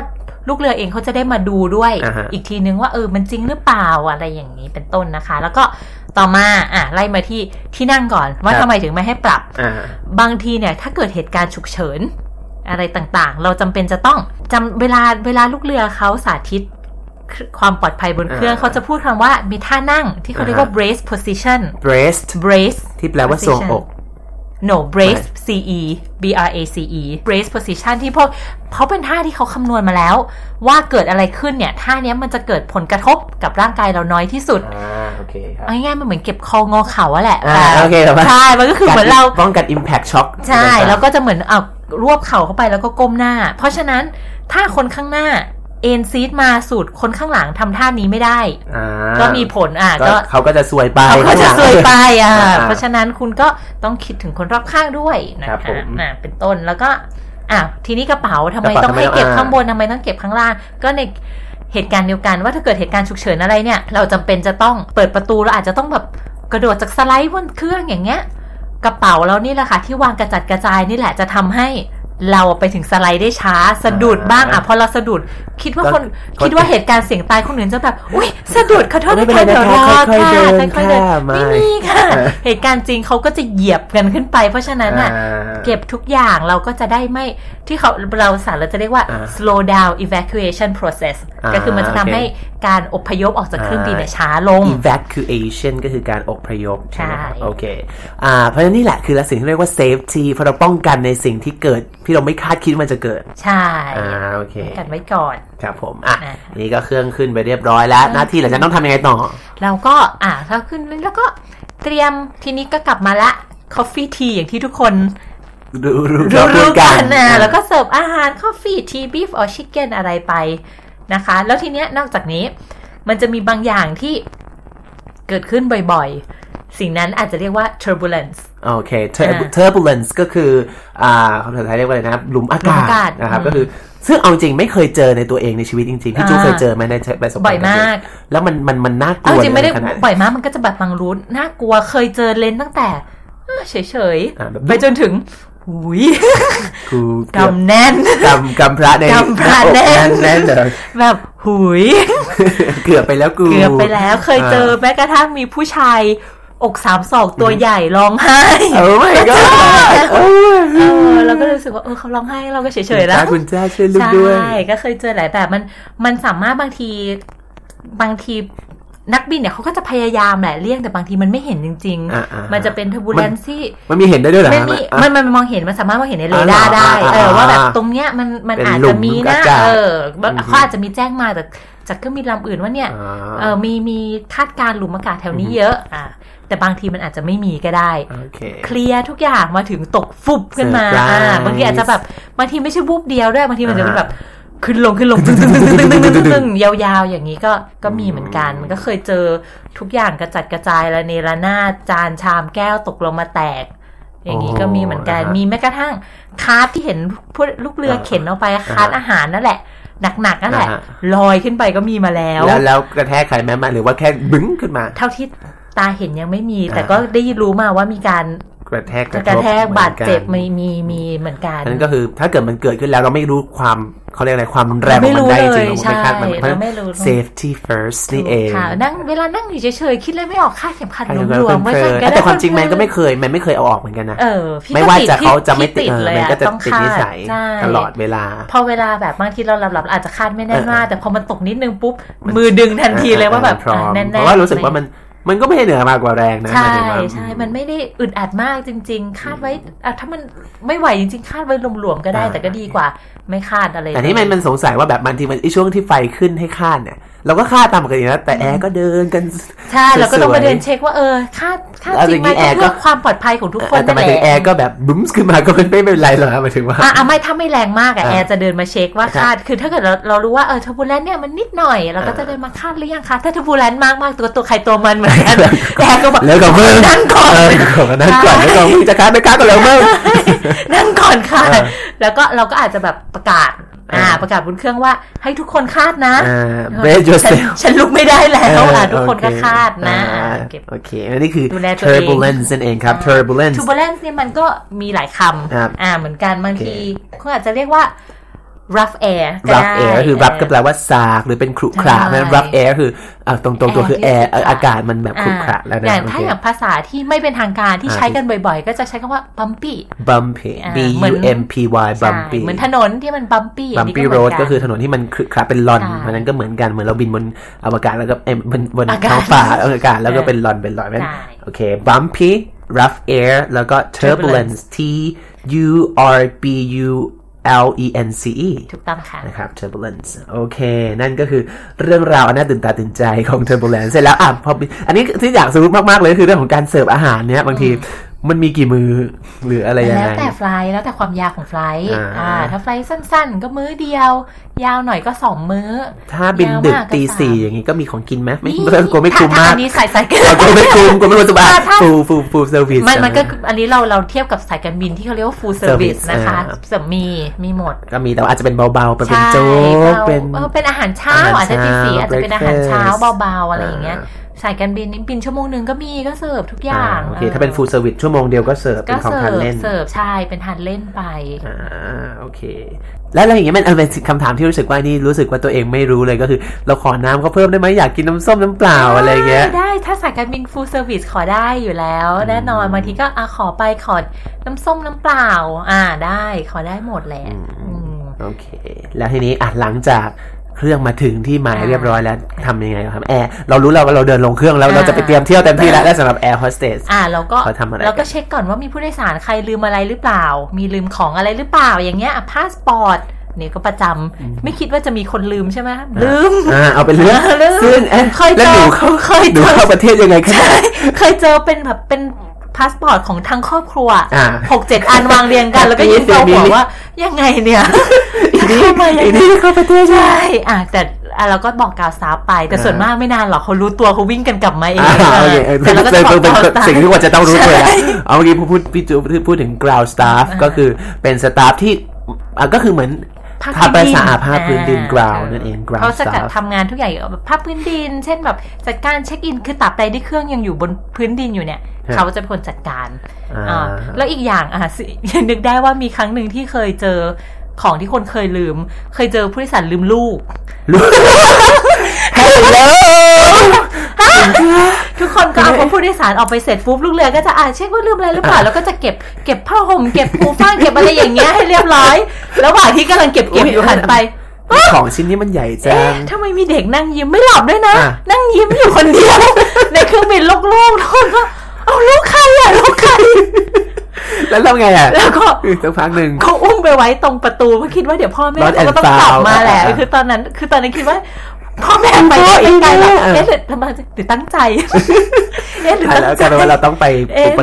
ลูกเรือเองเขาจะได้มาดูด้วยอีกทีนึงว่ามันจริงหรือเปล่าอะไรอย่างนี้เป็นต้นนะคะแล้วก็ต่อมาไล่มาที่นั่งก่อนว่าทำไมถึงไม่ให้ปรับบางทีเนี่ยถ้าเกิดเหตุการณ์ฉุกเฉินอะไรต่างๆเราจำเป็นจะต้องจำเวลาลูกเรือเขาสาธิตความปลอดภัยบนเครื่องเขาจะพูดคำว่ามีท่านั่งที่เขาเรียกว่า brace position brace ที่แปลว่าทรวงอก no brace c e b r a c e brace position ที่พวกเขาเป็นท่าที่เขาคำนวณมาแล้วว่าเกิดอะไรขึ้นเนี่ยท่านี้มันจะเกิดผลกระทบกับร่างกายเราน้อยที่สุดง่ายๆมันเหมือนเก็บคองอเข่าแหละใช่มันก็คือเหมือนเราป้องกัน impact shock ใช่แล้วก็จะเหมือนเอารวบเข่าเข้าไปแล้วก็ก้มหน้าเพราะฉะนั้นถ้าคนข้างหน้าเอ็นซีดมาสุดคนข้างหลังทำท่านี้ไม่ได้ก็มีผลก็เขาก็จะซวยไปเพราะฉะนั้นคุณก็ต้องคิดถึงคนรอบข้างด้วยนะคะเป็นต้นแล้วก็ทีนี้กระเป๋าทำไมต้องให้เก็บข้างบนทำไมต้องเก็บข้างล่างก็ในเหตุการณ์เดียวกันว่าถ้าเกิดเหตุการณ์ฉุกเฉินอะไรเนี่ยเราจำเป็นจะต้องเปิดประตูเราอาจจะต้องแบบกระโดดจากสไลด์บนเครื่องอย่างเงี้ยกระเป๋าเรานี่แหละค่ะที่วางกระจัดกระจายนี่แหละจะทำให้เราไปถึงสไลด์ได้ช้าสะดุดบ้างพอเราสะดุดคิดว่าเหตุการณ์เสี่ยงตายคนอื่นจะแบบอุ๊ยสะดุดขอโทษไม่ทันเดี๋ยวรอค่ะค่อยๆเดินไม่มีค่ะเหตุการณ์จริงเขาก็จะเหยียบกันขึ้นไปเพราะฉะนั้นเก็บทุกอย่างเราก็จะได้ไม่ที่เราสารเราจะเรียกว่า slow down evacuation process ก็คือมันจะทำให้การอพยพออกจากเครื่องบินช้าลง evacuation ก็คือการอพยพใช่โอเคเพราะฉะนั้นนี่แหละคือสิ่งที่เรียกว่า safety เพราะเราป้องกันในสิ่งที่เกิดที่เราไม่คาดคิดมันจะเกิดใช่โอเคกันไว้ก่อนครับผมนี่ก็เครื่องขึ้นไปเรียบร้อยแล้วหน้าที่เราจะต้องทำยังไงต่อเราก็ถ้าขึ้นแล้วก็เตรียมทีนี้ก็กลับมาละ coffee tea อย่างที่ทุกคนรู้กันแล้วก็เสิร์ฟอาหาร coffee tea beef or chicken อะไรไปนะคะแล้วทีเนี้ยนอกจากนี้มันจะมีบางอย่างที่เกิดขึ้นบ่อยๆสิ่งนั้นอาจจะเรียกว่า turbulence โอเค turbulence ก็คือคำภาษาไทยเรียกว่าอะไรนะครับหลุมอากาศนะครับก็คือซึ่งเอาจริงไม่เคยเจอในตัวเองในชีวิตจริงๆพี่จูเคยเจอมั้ยในประสบการณ์บ่อยมากแล้วมันน่ากลัวจริงไม่ได้บ่อยมากมันก็จะแบบบางรูทน่ากลัวเคยเจอเลนตั้งแต่เฉยๆไปจนถึงอุ้ยกำแน่นกำพระแน่นกำพระแน่นแบบหุยเกือบไปแล้วเคยเจอแม้กระทั่งมีผู้ชายอก3ศอกตัวใหญ่ร้องไห้โอ้ my god แล้วก็รู้สึกว่าเขาร้องไห้เราก็เฉยๆแล้วคุณแจ้ช่วยลูกด้วยใช่ก็เคยเจอหลายแบบมันสามารถบางทีนักบินเนี่ยเขาก็จะพยายามแหละเลี่ยงแต่บางทีมันไม่เห็นจริงๆมันจะเป็น turbulence ที่มันมีเห็นได้ด้วยเหรอมันมองเห็นมันสามารถมองเห็นในเรดาร์ได้ว่าแบบตรงเนี้ยมันอาจจะมีนะเขาอาจจะมีแจ้งมาจากเครื่องบินลำอื่นว่าเนี่ยมีคาดการณ์หลุมอากาศแถวนี้เยอะแต่บางทีมันอาจจะไม่มีก็ได้เคลียร์ทุกอย่างมาถึงตกฟุบขึ้นมาบางทีอาจจะแบบบางทีไม่ใช่วูบเดียวด้วยบางทีมันจะเป็นแบบขึ้นลงตึ้งยาวๆอย่างนี้ก็มีเหมือนกันมันก็เคยเจอทุกอย่างกระจัดกระจายระเนระนาดจานชามแก้วตกลงมาแตกอย่างนี้ก็มีเหมือนกันมีแม้กระทั่งคาร์ทที่เห็นพวกลูกเรือเข็นเอาไปคาร์ทอาหารนั่นแหละหนักๆนั่นแหละลอยขึ้นไปก็มีมาแล้วกระแทกใครไหมหรือว่าแค่บึ้งขึ้นมาเท่าที่ตาเห็นยังไม่มีแต่ก็ได้รู้มาว่ามีการกระแทกบาดเจ็บมีเหมือนกันนั่นก็คือถ้าเกิดมันเกิดขึ้นแล้วเราไม่รู้ความ เขาเรียกอะไรความรุนแรงของมันได้จริงๆไม่คาดมันเพราะ safety first นี่เองนั่งเวลานั่งอยู่เฉยๆคิดเลยไม่ออกค่าเข็มขัดรวมๆไม่เคยแต่ความจริงมันไม่เคยเอาออกเหมือนกันนะไม่ว่าจะเขาจะไม่ติดเลยก็จะติดนิสัยตลอดเวลาพอเวลาแบบบางทีเราหลับๆอาจจะคาดไม่แน่นมากแต่พอมันตกนิดนึงปุ๊บมือดึงทันทีเลยว่าแบบแน่นๆเพราะว่ารู้สึกว่ามันก็ไม่ได้เหนือมากกว่าแรงนะใช่มันไม่ได้อึดอัดมากจริงๆคาดไว้ถ้ามันไม่ไหวจริงๆคาดไว้หลวมๆก็ได้แต่ก็ดีกว่าไม่คาดอะไรแต่นี่มันสงสัยว่าแบบบางทีมันช่วงที่ไฟขึ้นให้คาดเนี่ยเราก็คาดตามปกตินะแต่แอร์ก็เดินกันใช่เราก็ต้องมาเดินเช็คว่าคาดจริงไหมเพื่อความปลอดภัยของทุกคนแต่มาถึงแอร์ก็แบบบึ้มขึ้นมาก็ไม่เป็นไรหรอกหมายถึงว่าไม่ถ้าไม่แรงมากแอร์จะเดินมาเช็คว่าคาดคือถ้าเกิดเรารู้ว่าturbulence เนี่ยมันนิดหน่อยเราก็จะเดินมาคาดหรือยังคะถ้า turbulence มากๆตัวใครตัวมันเหมือนกันแอร์ก็บอกแล้วก็เพิ่งนั่งก่อนแล้วก็จะคาดไม่คาดก็แล้วเมื่อนั่งก่อนค่ะแล้วก็เราก็อาจจะแบบประกาศบนเครื่องว่าให้ทุกคนคาดนะฉันลุกไม่ได้แล้วทุกคนก็คาดนะโอเคนี่คือ turbulence นั่นเองครับ turbulence เนี่ยมันก็มีหลายคำเหมือนกันบางทีเขาอาจจะเรียกว่า rough air rough air คือ rough ก็แปลว่าสากหรือเป็นขรุขระนะ rough air คือตรงตัวคือ air อากาศมันแบบขรุขระแล้วนะถ้าอย่างภาษาที่ไม่เป็นทางการที่ใช้กันบ่อยๆก็จะใช้คำว่า bumpy b u m p y bumpy เหมือนถนนที่มัน bumpy bumpy road ก็คือถนนที่มันขรุขระเป็นลอนเพราะนั้นก็เหมือนกันเหมือนเราบินบนอวกาศแล้วก็บนท้องฟ้าอากาศแล้วก็เป็นลอนเป็นลอยมั้ยโอเค bumpy rough air แล้วก็ turbulence t u r b u lence ถูกต้องค่ะนะครับ turbulence โอเคนั่นก็คือเรื่องราวน่าตื่นตาตื่นใจของ turbulence เสร็จแล้วพออันนี้ที่อยากสรุปมากๆเลยคือเรื่องของการเสิร์ฟอาหารเนี่ยบางทีมันมีกี่มือหรืออะไรยังไงแล้วแต่ไฟล์แล้วแต่ความยาวของไฟล์ถ้าไฟล์สั้นๆก็มื้อเดียวยาวหน่อยก็2มื้อถ้าบินดึกตี 4อย่างงี้ก็มีของกินมั้ยไม่กลัวไม่คุ้มมากอันนี้สายๆก็ไม่คุ้มก็ไม่รู้จะบ้าฟูลเซอร์วิสมันก็อันนี้เราเทียบกับสายการบินที่เขาเรียกว่าฟูลเซอร์วิสนะคะจะมีหมดก็มีแต่อาจจะเป็นเบาๆเป็นโจ๊กเป็นอาหารเช้าอาจจะตี 4อาจจะเป็นอาหารเช้าเบาๆอะไรอย่างเงี้ยสายการบินนี่บินชั่วโมงนึงก็มีก็เสิร์ฟทุกอย่างโอเคถ้าเป็นฟูลเซอร์วิสชั่วโมงเดียวก็เสิร์ฟเป็นของทานเล่นก็เสิร์ฟใช่เป็นทานเล่นไปโอเคแล้วอะไรอย่างเงี้ยมันเป็นคำถามที่รู้สึกว่าตัวเองไม่รู้เลยก็คือเราขอน้ำเขาเพิ่มได้ไหมอยากกินน้ำส้มน้ำเปล่าอะไรเงี้ยได้ถ้าสายการบินฟูลเซอร์วิสขอได้อยู่แล้วแน่นอนบางทีก็ขอไปขอน้ำส้มน้ำเปล่าได้ขอได้หมดแหละโอเคแล้วทีนี้หลังจากเครื่องมาถึงที่หมายเรียบร้อยแล้วทำยังไงครับแอร์เรารู้แล้วว่าเราเดินลงเครื่องแล้วเราจะไปเตรียมเที่ยวเต็มที่แล้วได้สำหรับแอร์โฮสเตสเราก็เช็คก่อนว่ามีผู้โดยสารใครลืมอะไรหรือเปล่ามีลืมของอะไรหรือเปล่าอย่างเงี้ยพาสปอร์ตนี่ก็ประจำไม่คิดว่าจะมีคนลืมใช่ไหมลืมเอาไปลืมซึ่งแล้วหนูเข้าประเทศยังไงครับเคยเจอเป็นแบบเป็นพาสปอร์ตของทั้งครอบครัว 6-7 อันวางเรียงกัน แล้วก็ยิ้มเราบอกว่ายังไงเนี่ยอีนี่เข้าประเทศใช่แต่เราก็บอกกล่าวสาไปแต่ส่วนมากไม่นานหรอกเขารู้ตัวเขาวิ่งกันกลับมาเองแต่เราก็จะเป็นสิ่งที่ว่าจะต้องรู้ตัวเอาเมื่อกี้พูดถึง ground staff ก็คือเป็นสตาฟที่ก็คือเหมือนภาคสาภาพพื้นดิน ground นั่นเอง ground เขาจะทำงานทุกอย่างแบบภาคพื้นดินเช่นแบบจัดการเช็คอินคือตับใดที่เครื่องยังอยู่บนพื้นดินอยู่เนี่ยเขาจะเป็นคนจัดการแล้วอีกอย่างนึกได้ว่ามีครั้งหนึ่งที่เคยเจอของที่คนเคยลืมเคยเจอผู้โดยสารลืมลูก ทุกคนก็เอาผู้โดยสารออกไปเสร็จปุ๊บลูกเรือก็จะเช็คว่าลืมอะไรหรือเปล่าแล้วก็จะเก็บผ้าห่มเก็บปูฟ้าเก็บอะไรอย่างเงี้ยให้เรียบร้อยระหว่างที่กำลังเก็บอยู่หันไปของชิ้นนี้มันใหญ่จังทำไมมีเด็กนั่งยิ้มไม่หลับด้วยนะนั่งยิ้มอยู่คนเดียวในเครื่องบินโล่งๆทุกคนก็เอาลูกใครแล้วทำไงแล้วก็สักพักหนึ่งเขาอุ้มไปไว้ตรงประตูเพราะคิดว่าเดี๋ยวพ่อแม่ก็ต้องกลับมาแหละคือตอนนั้นคิดว่าพ่อแม่ไปยังไงล่ะทำไมหรือตั้งใจหรือตั้งใจว่าเราต้องไป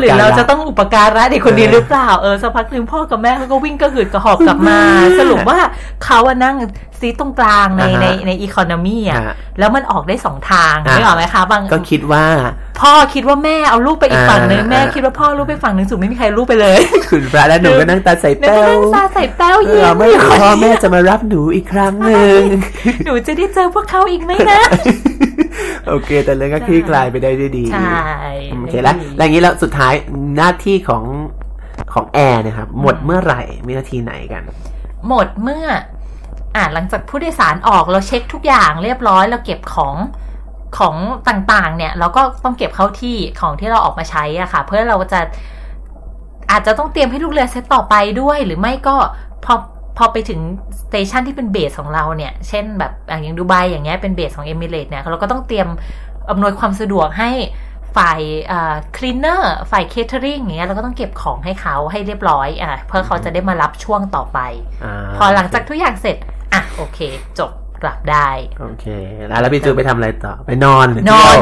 หรือเราจะต้องอุปการะเด็กคนนี้หรือเปล่าสักพักหนึ่งพ่อกับแม่เขาก็วิ่งกระหืดกระหอบกลับมาสรุปว่าเขานั่งซีตรงกลางในอีโคโนมี่อ่ะแล้วมันออกได้2ทางไม่ออกไหมคะบางก็คิดว่าพ่อคิดว่าแม่เอาลูกไปอีกฝั่งนึงแม่คิดว่าพ่อลูกไปฝั่งนึงสุดไม่มีใครลูกไปเลยคุณพระและหนูก็นั่งตาใสแป้วยิ้มเราไม่รู้พ่อแม่จะมารับหนูอีกครั้งนึงหนูจะได้เจอพวกเขาอีกไหมนะโอเคแต่เรื่องก็คลี่คลายไปได้ด้วยดีใช่โอเคแล้วอย่างนี้แล้วสุดท้ายหน้าที่ของแอร์นะครับหมดเมื่อไหร่มีนาทีไหนกันหมดเมื่อ หลังจากผู้โดยสารออกเราเช็คทุกอย่างเรียบร้อยเราเก็บของต่างๆเนี่ยเราก็ต้องเก็บเข้าที่ของที่เราออกมาใช้อ่ะค่ะเพื่อเราจะอาจจะต้องเตรียมให้ลูกเรือเซตต่อไปด้วยหรือไม่ก็พอไปถึงสเตชันที่เป็นเบสของเราเนี่ยเช่นแบบอย่างดูไบอย่างเงี้ยเป็นเบสของ Emirates เนี่ยเราก็ต้องเตรียมอำนวยความสะดวกให้ฝ่ายคลีนเนอร์ฝ่ายเคเทอริงอย่างเงี้ยเราก็ต้องเก็บของให้เขาให้เรียบร้อยเพื่อเขาจะได้มารับช่วงต่อไปพอหลังจากทุกอย่างเสร็จโอเคจบกลับได้โอเคแล้วพี่จูไปทำอะไรต่อไปนอน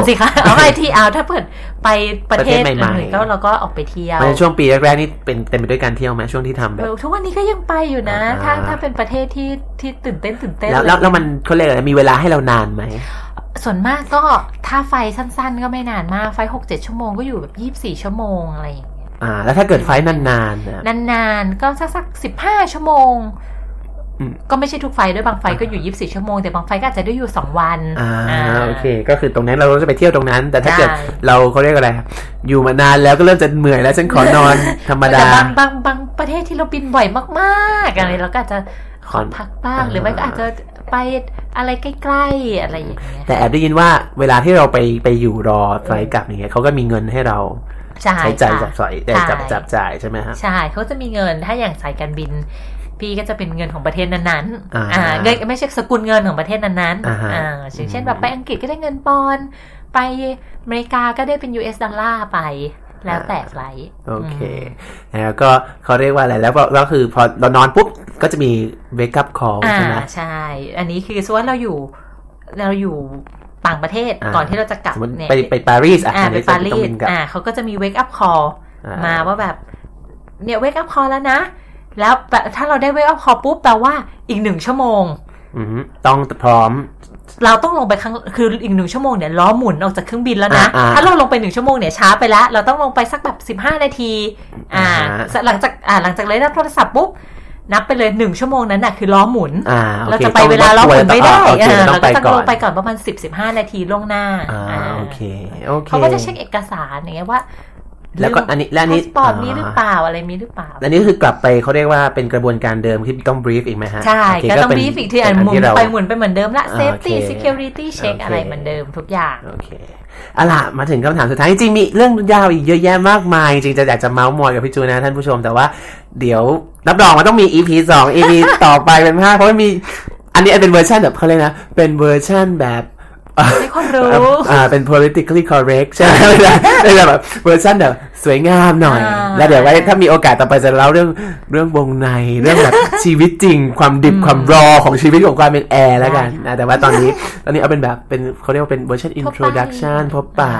สิคะเอาไปที่เอาถ้าเปิดไปประเทศใหม่ๆก็เราก็ออกไปเที่ยวในช่วงปีแรกๆนี่เป็นเต็มไปด้วยการเที่ยวไหมช่วงที่ทำแบบทุกวันนี้ก็ยังไปอยู่นะถ้าเป็นประเทศที่ตื่นเต้นแล้วมันเขาเรียกอะไรมีเวลาให้เรานานไหมส่วนมากก็ถ้าไฟสั้นๆก็ไม่นานมากไฟ 6-7 ชั่วโมงก็อยู่แบบ24ชั่วโมงอะไรอย่างเงี้ยแล้วถ้าเกิดไฟนานก็สัก15ชั่วโมงก็ไม่ใช่ทุกไฟด้วยบางไฟก็อยู่24ชั่วโมงแต่บางไฟก็อาจจะได้อยู่2วันโอเคก็คือตรงนั้นเราจะไปเที่ยวตรงนั้นแต่ถ้าเกิดเราเขาเรียกอะไรอยู่มานานแล้วก็เริ่มจะเหนื่อยแล้วฉันขอนอน ธรรมดาบางประเทศที่เราบินบ่อยมากๆอะไรเราก็อาจจะขอพักบ้างหรือไม่ก็อาจจะไปอะไรใกล้ๆอะไรอย่างเงี้ยแต่แอบได้ยินว่าเวลาที่เราไปอยู่รอไฟกลับอย่างเงี้ยเขาก็มีเงินให้เราใช้จ่ายจับจ่ายใช่ไหมครับใช่เขาจะมีเงินถ้าอย่างสายการบินพี่ก็จะเป็นเงินของประเทศนั้นๆเงินไม่ใช่สกุลเงินของประเทศนั้นๆอย่างเช่นแบบไปอังกฤษก็ได้เงินปอนด์ไปอเมริกาก็ได้เป็น US ดอลลาร์ไปแล้วแต่ไฟล์โอเคแล้วก็เขาเรียกว่าอะไรแล้วก็คือพอเรานอนปุ๊บก็จะมี wake up call ใช่มั้ยใช่อันนี้คือสมมุติเราอยู่ต่างประเทศก่อนที่เราจะกลับเนี่ยไปปารีสเขาก็จะมี wake up call มาว่าแบบเนี่ย wake up call แล้วนะแล้วถ้าเราได้ wake up call ปุ๊บแปลว่าอีก1ชั่วโมงต้องพร้อมเราต้องลงไปคืออีก1ชั่วโมงเนี่ยล้อหมุนออกจากเครื่องบินแล้วนะถ้าเราลงไป1ชั่วโมงเนี่ยช้าไปแล้วเราต้องลงไปสักแบบ15นาทีหลังจากเลยรับโทรศัพท์ปุ๊บนับไปเลย1ชั่วโมงนั้นน่ะคือล้อหมุนเราจะไปเวลาล้อหมุนไม่ได้เราก็ต้องลงไปก่อนประมาณ 10-15 นาทีล่วงหน้าโอเคเขาก็จะเช็คเอกสารอย่างเงี้ยว่าแล้วก็อันนี้พาสปอร์ตมีหรือเปล่าอะไรมีหรือเปล่าอันนี้คือกลับไปเขาเรียกว่าเป็นกระบวนการเดิมที่ต้อง brief อีกไหมฮะใช่ก็ต้อง brief อีกทีหมุนไปเหมือนเดิมละ safety security check อะไรเหมือนเดิมทุกอย่างโอเคเอาล่ะมาถึงคำถามสุดท้ายจริงมีเรื่องยาวอีกเยอะแยะมากมายจริงจะอยากจะเมาส์มอยกับพี่จูนะท่านผู้ชมแต่ว่าเดี๋ยวรับรองว่าต้องมี EP 2 EP ต่อไปเป็น5เพราะมีอันนี้เป็นเวอร์ชันแบบเขาเรียกนะเป็นเวอร์ชันแบบไม่ค่อยรู้เป็น politically correct ใช่ได้แบบเวอร์ชันแบบสวยงามหน่อยแล้วเดี๋ยวไว้ถ้ามีโอกาสต่อไปจะเล่าเรื่องวงในเรื่องแบบชีวิตจริงความดิบความรอของชีวิตของความเป็นแอร์แล้วกันนะแต่ว่าตอนนี้เอาเป็นแบบเป็นเขาเรียกว่าเป็นเวอร์ชัน introduction พบปะ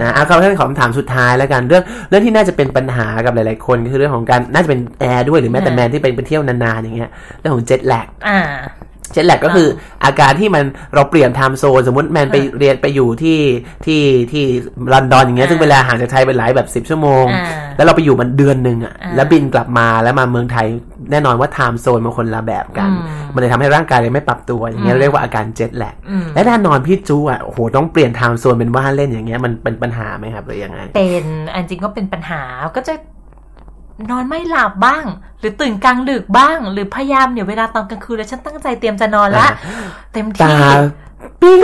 นะเอาเข้าเรื่องของคำถามสุดท้ายแล้วกันเรื่องที่น่าจะเป็นปัญหากับหลายๆคนคือเรื่องของการน่าจะเป็นแอร์ด้วยหรือแม้แต่แมนที่ไปเที่ยวนานๆอย่างเงี้ยเรื่องของ jet lagเจ็ตแลกก็คืออาการที่มันเราเปลี่ยนไทม์โซนสมมุติแมนไปเรียนไปอยู่ที่ลอนดอนอย่างเงี้ยซึ่งเวลาห่างจากไทยไปหลายแบบ10ชั่วโมงแล้วเราไปอยู่มันเดือนนึงอ่ะแล้วบินกลับมาแล้วมาเมืองไทยแน่นอนว่าไทม์โซนมันคนละแบบกันมันเลยทำให้ร่างกายเลยไม่ปรับตัวอย่างเงี้ยเรียกว่าอาการเจ็ตแลกและแน่นอนพี่จูอ่ะโอ้โหต้องเปลี่ยนไทม์โซนเป็นว่าเล่นอย่างเงี้ยมันเป็นปัญหามั้ยครับหรือยังไงเป็นอันจริงก็เป็นปัญหาก็จะนอนไม่หลับบ้างหรือตื่นกลางดึกบ้างหรือพยายามเนี่ยเวลาตอนกลางคืนแล้วฉันตั้งใจเตรียมจะนอนละเต็มที่ปิ๊ง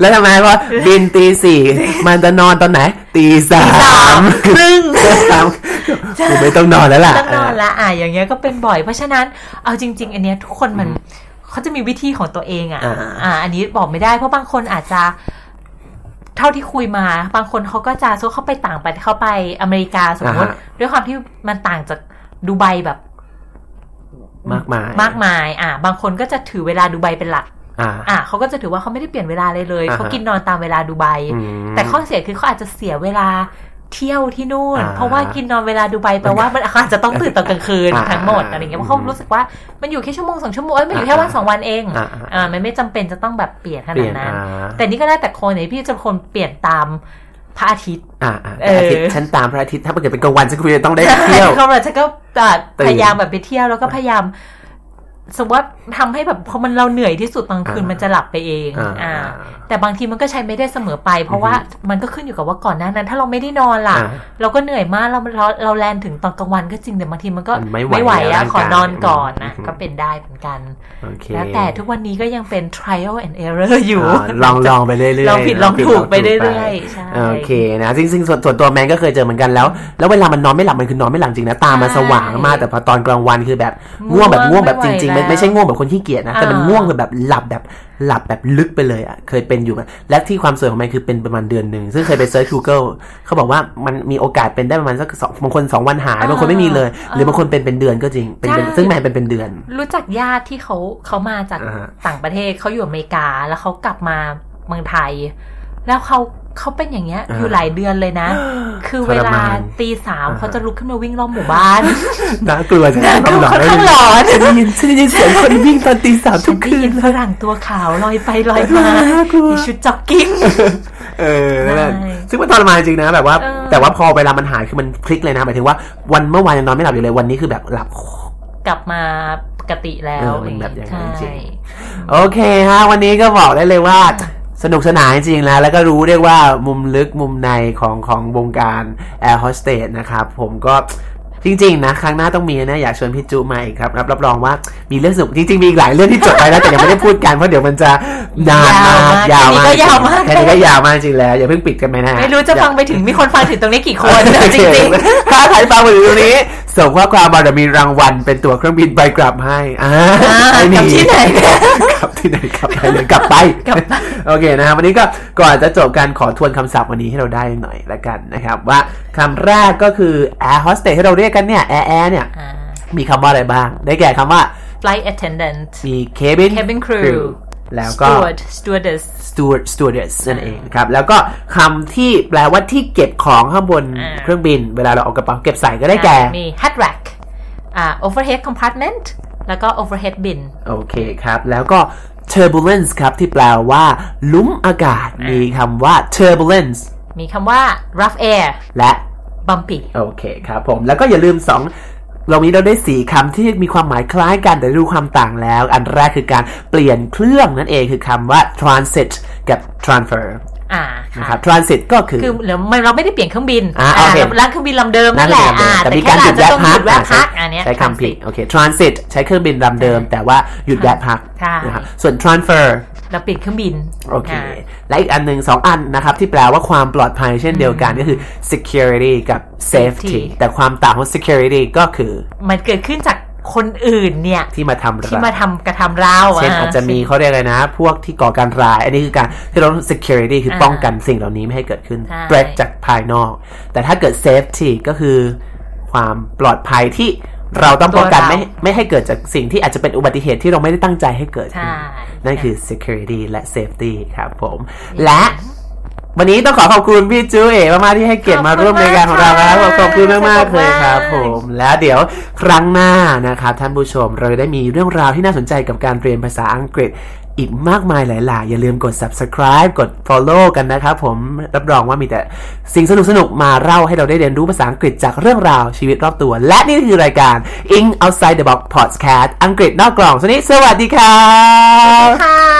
แล้วทำไมวะบินตีสี่มันจะนอนตอนไหนตีสามครึ่งกูไม่ต้องนอนแล้วล่ะต้องนอนละอย่างเงี้ยก็เป็นบ่อยเพราะฉะนั้นเอาจริงๆอันเนี้ยทุกคนมันเขาจะมีวิธีของตัวเองอันนี้บอกไม่ได้เพราะบางคนอาจจะเท่าที่คุยมาบางคนเขาก็จะซื้อเข้าไปต่างประเทศเข้าไปอเมริกาสมมติด้วยความที่มันต่างจากดูไบแบบมากมายบางคนก็จะถือเวลาดูไบเป็นหลักเขาก็จะถือว่าเขาไม่ได้เปลี่ยนเวลาเลยเขากินนอนตามเวลาดูไบแต่ข้อเสียคือเขาอาจจะเสียเวลาเที่ยวที่นู่นเพราะว่ากินนอนเวลาดูไบแปลว่ามันอาจจะต้องตื่นตอนกลางคืนทั้งหมดอะไรเงี้ยเพราะเขารู้สึกว่ามันอยู่แค่ชั่วโมง2ชั่วโมงมันอยู่แค่วัน2วันเองมันไม่จำเป็นจะต้องแบบเปลี่ยนขนาดนั้นแต่นี่ก็ได้แต่คนไหนพี่จะคนเปลี่ยนตามพระอาทิตย์ฉันตามพระอาทิตย์ถ้าเกิดเป็นกลางวันฉันก็จะต้องได้เที่ยวกลางวันฉันก็พยายามแบบไปเที่ยวแล้วก็พยายาม สมมติว่าทำให้แบบพอมันเราเหนื่อยที่สุดบางคืนมันจะหลับไปเองแต่บางทีมันก็ใช้ไม่ได้เสมอไปเพราะว่ามันก็ขึ้นอยู่กับว่าก่อนหน้านั้นถ้าเราไม่ได้นอนล่ะเราก็เหนื่อยมากเราแลนถึงตอนกลางวันก็จริงแต่บางทีมันก็ไม่ไหวแล้วขอนอนก่อนนะก็เป็นได้เหมือนกันแล้วแต่ทุกวันนี้ก็ยังเป็น trial and error อยู่ลองไปเรื่อยๆลองผิดลองถูกไปเรื่อยๆใช่โอเคนะจริงๆส่วนตัวแมนก็เคยเจอเหมือนกันแล้วเวลามันนอนไม่หลับมันคือนอนไม่หลับจริงนะตามันสว่างมากแต่พอตอนกลางวันคือแบบง่วงแบบจริงๆไม่ใช่ง่วงแบบคนขี้เกียจนะแต่มันง่วงแบบหลับแบบลึกไปเลยอ่ะเคยเป็นอยู่และที่ความสวยของมันคือเป็นประมาณเดือนนึงซึ่งเคยไปเซิร์ช Google เขาบอกว่ามันมีโอกาสเป็นได้ประมาณสัก2บางคน2วันหายบางคนไม่มีเลยหรือบางคนเป็นเดือนก็จริงเป็นซึ่งแมนเป็นเดือนรู้จักญาติที่เขามาจากต่างประเทศเขาอยู่อเมริกาแล้วเขากลับมาเมืองไทยแล้วเขาเป็นอย่างเงี้ยอยู่หลายเดือนเลยนะคือเวลาตีสามเขาจะลุกขึ้นมาวิ่งรอบหมู่บ้านน่ากลัวจังต้องหลอนฉันได้ยินเสียงคนวิ่งตอนตีสามทุกคืนฝรั่งตัวขาวลอยไปลอยมาในชุดจ็อกกิ้งซึ่งมันทรมานจริงนะแบบว่าแต่ว่าพอเวลามันหายคือมันพลิกเลยนะหมายถึงว่าวันเมื่อวานยังนอนไม่หลับอยู่เลยวันนี้คือแบบหลับกลับมาปกติแล้วแบบอย่างนั้นจริงโอเคฮะวันนี้ก็บอกได้เลยว่าสนุกสนานจริงๆนะแล้วก็รู้เรียกว่ามุมลึกมุมในของวงการแอร์โฮสเตสนะครับผมก็จริงๆนะครั้งหน้าต้องมีนะอยากชวนพี่จุมาอีกครับรับรองว่ามีเรื่องสนุกจริงๆมีอีกหลายเรื่องที่จดไว้แล้วแต่ยังไม่ได้พูดกันเพราะเดี๋ยวมันจะนานมากยาวมากแค่นี้ก็ยาวมากจริงแล้วอย่าเพิ่งปิดกันไปนะไม่รู้จะฟังไปถึงมีคนฟังถึงตรงนี้กี่คนจริงๆถ้าใครฟังอยู่ตรงนี้ส่งข้อความมาจะมีรางวัลเป็นตั๋วเครื่องบินไปกลับให้กลับไปโอเคนะครับวันนี้ก็ก่อนจะจบการขอทวนคำศัพท์วันนี้ให้เราได้หน่อยละกันนะครับว่าคำแรกก็คือ air hostess ที่เราเรียกกันเนี่ยแอร์เนี่ยมีคำว่าอะไรบ้างได้แก่คำว่า flight attendant มี cabin crew แล้วก็ stewardess นั่นเองครับแล้วก็คำที่แปลว่าที่เก็บของข้างบนเครื่องบินเวลาเราเอากระเป๋าเก็บใส่ก็ได้แก่มี hat rack overhead compartment แล้วก็ overhead bin โอเคครับแล้วก็turbulence ครับที่แปลว่าลุ่มอากาศมีคำว่า turbulence มีคำว่า rough air และ bumpy โอเคครับผมแล้วก็อย่าลืมเราได้4คำที่มีความหมายคล้ายกันแต่รู้ความต่างแล้วอันแรกคือการเปลี่ยนเครื่องนั่นเองคือคำว่า transit กับ transfer นะครับ transit ก็คือเราไม่ได้เปลี่ยนเครื่องบินร้านเครื่องบินลำเดิมนั่นแหละแต่มีการหยุดแวะพักใช้คำผิดโอเค transit ใช้เครื่องบินลำเดิมแต่ว่าหยุดแวะพักนะครับส่วน transfer เราเปลี่ยนเครื่องบินโอเคและอีกอันนึง2อันนะครับที่แปลว่าความปลอดภัยเช่นเดียวกันก็คือ security กับ safety แต่ความต่างของ security ก็คือมันเกิดขึ้นจากคนอื่นเนี่ยที่มาทำกระทำเราเช่นอาจจะมีเขาเรียกอะไรนะพวกที่ก่อการร้ายอันนี้คือการที่เรา security คือป้องกันสิ่งเหล่านี้ไม่ให้เกิดขึ้น threat จากภายนอกแต่ถ้าเกิด safety ก็คือความปลอดภัยที่เราต้องป้องกันไม่ให้เกิดจากสิ่งที่อาจจะเป็นอุบัติเหตุที่เราไม่ได้ตั้งใจให้เกิดนั่นคือ security และ safety ครับผมและวันนี้ต้องขอขอบคุณพี่จูเอ๋มากๆที่ให้เกียรติมาร่วมในการของเราครับขอบคุณมากๆเลยครับผมและเดี๋ยวครั้งหน้านะครับท่านผู้ชมเราได้มีเรื่องราวที่น่าสนใจกับการเรียนภาษาอังกฤษอีกมากมายหลายๆอย่าลืมกด subscribe กด follow กันนะครับผมรับรองว่ามีแต่สิ่งสนุกๆมาเล่าให้เราได้เรียนรู้ภาษาอังกฤษจากเรื่องราวชีวิตรอบตัวและนี่คือรายการ Ing Outside the Box Podcast อังกฤษนอกกล่องสวัสดีครับ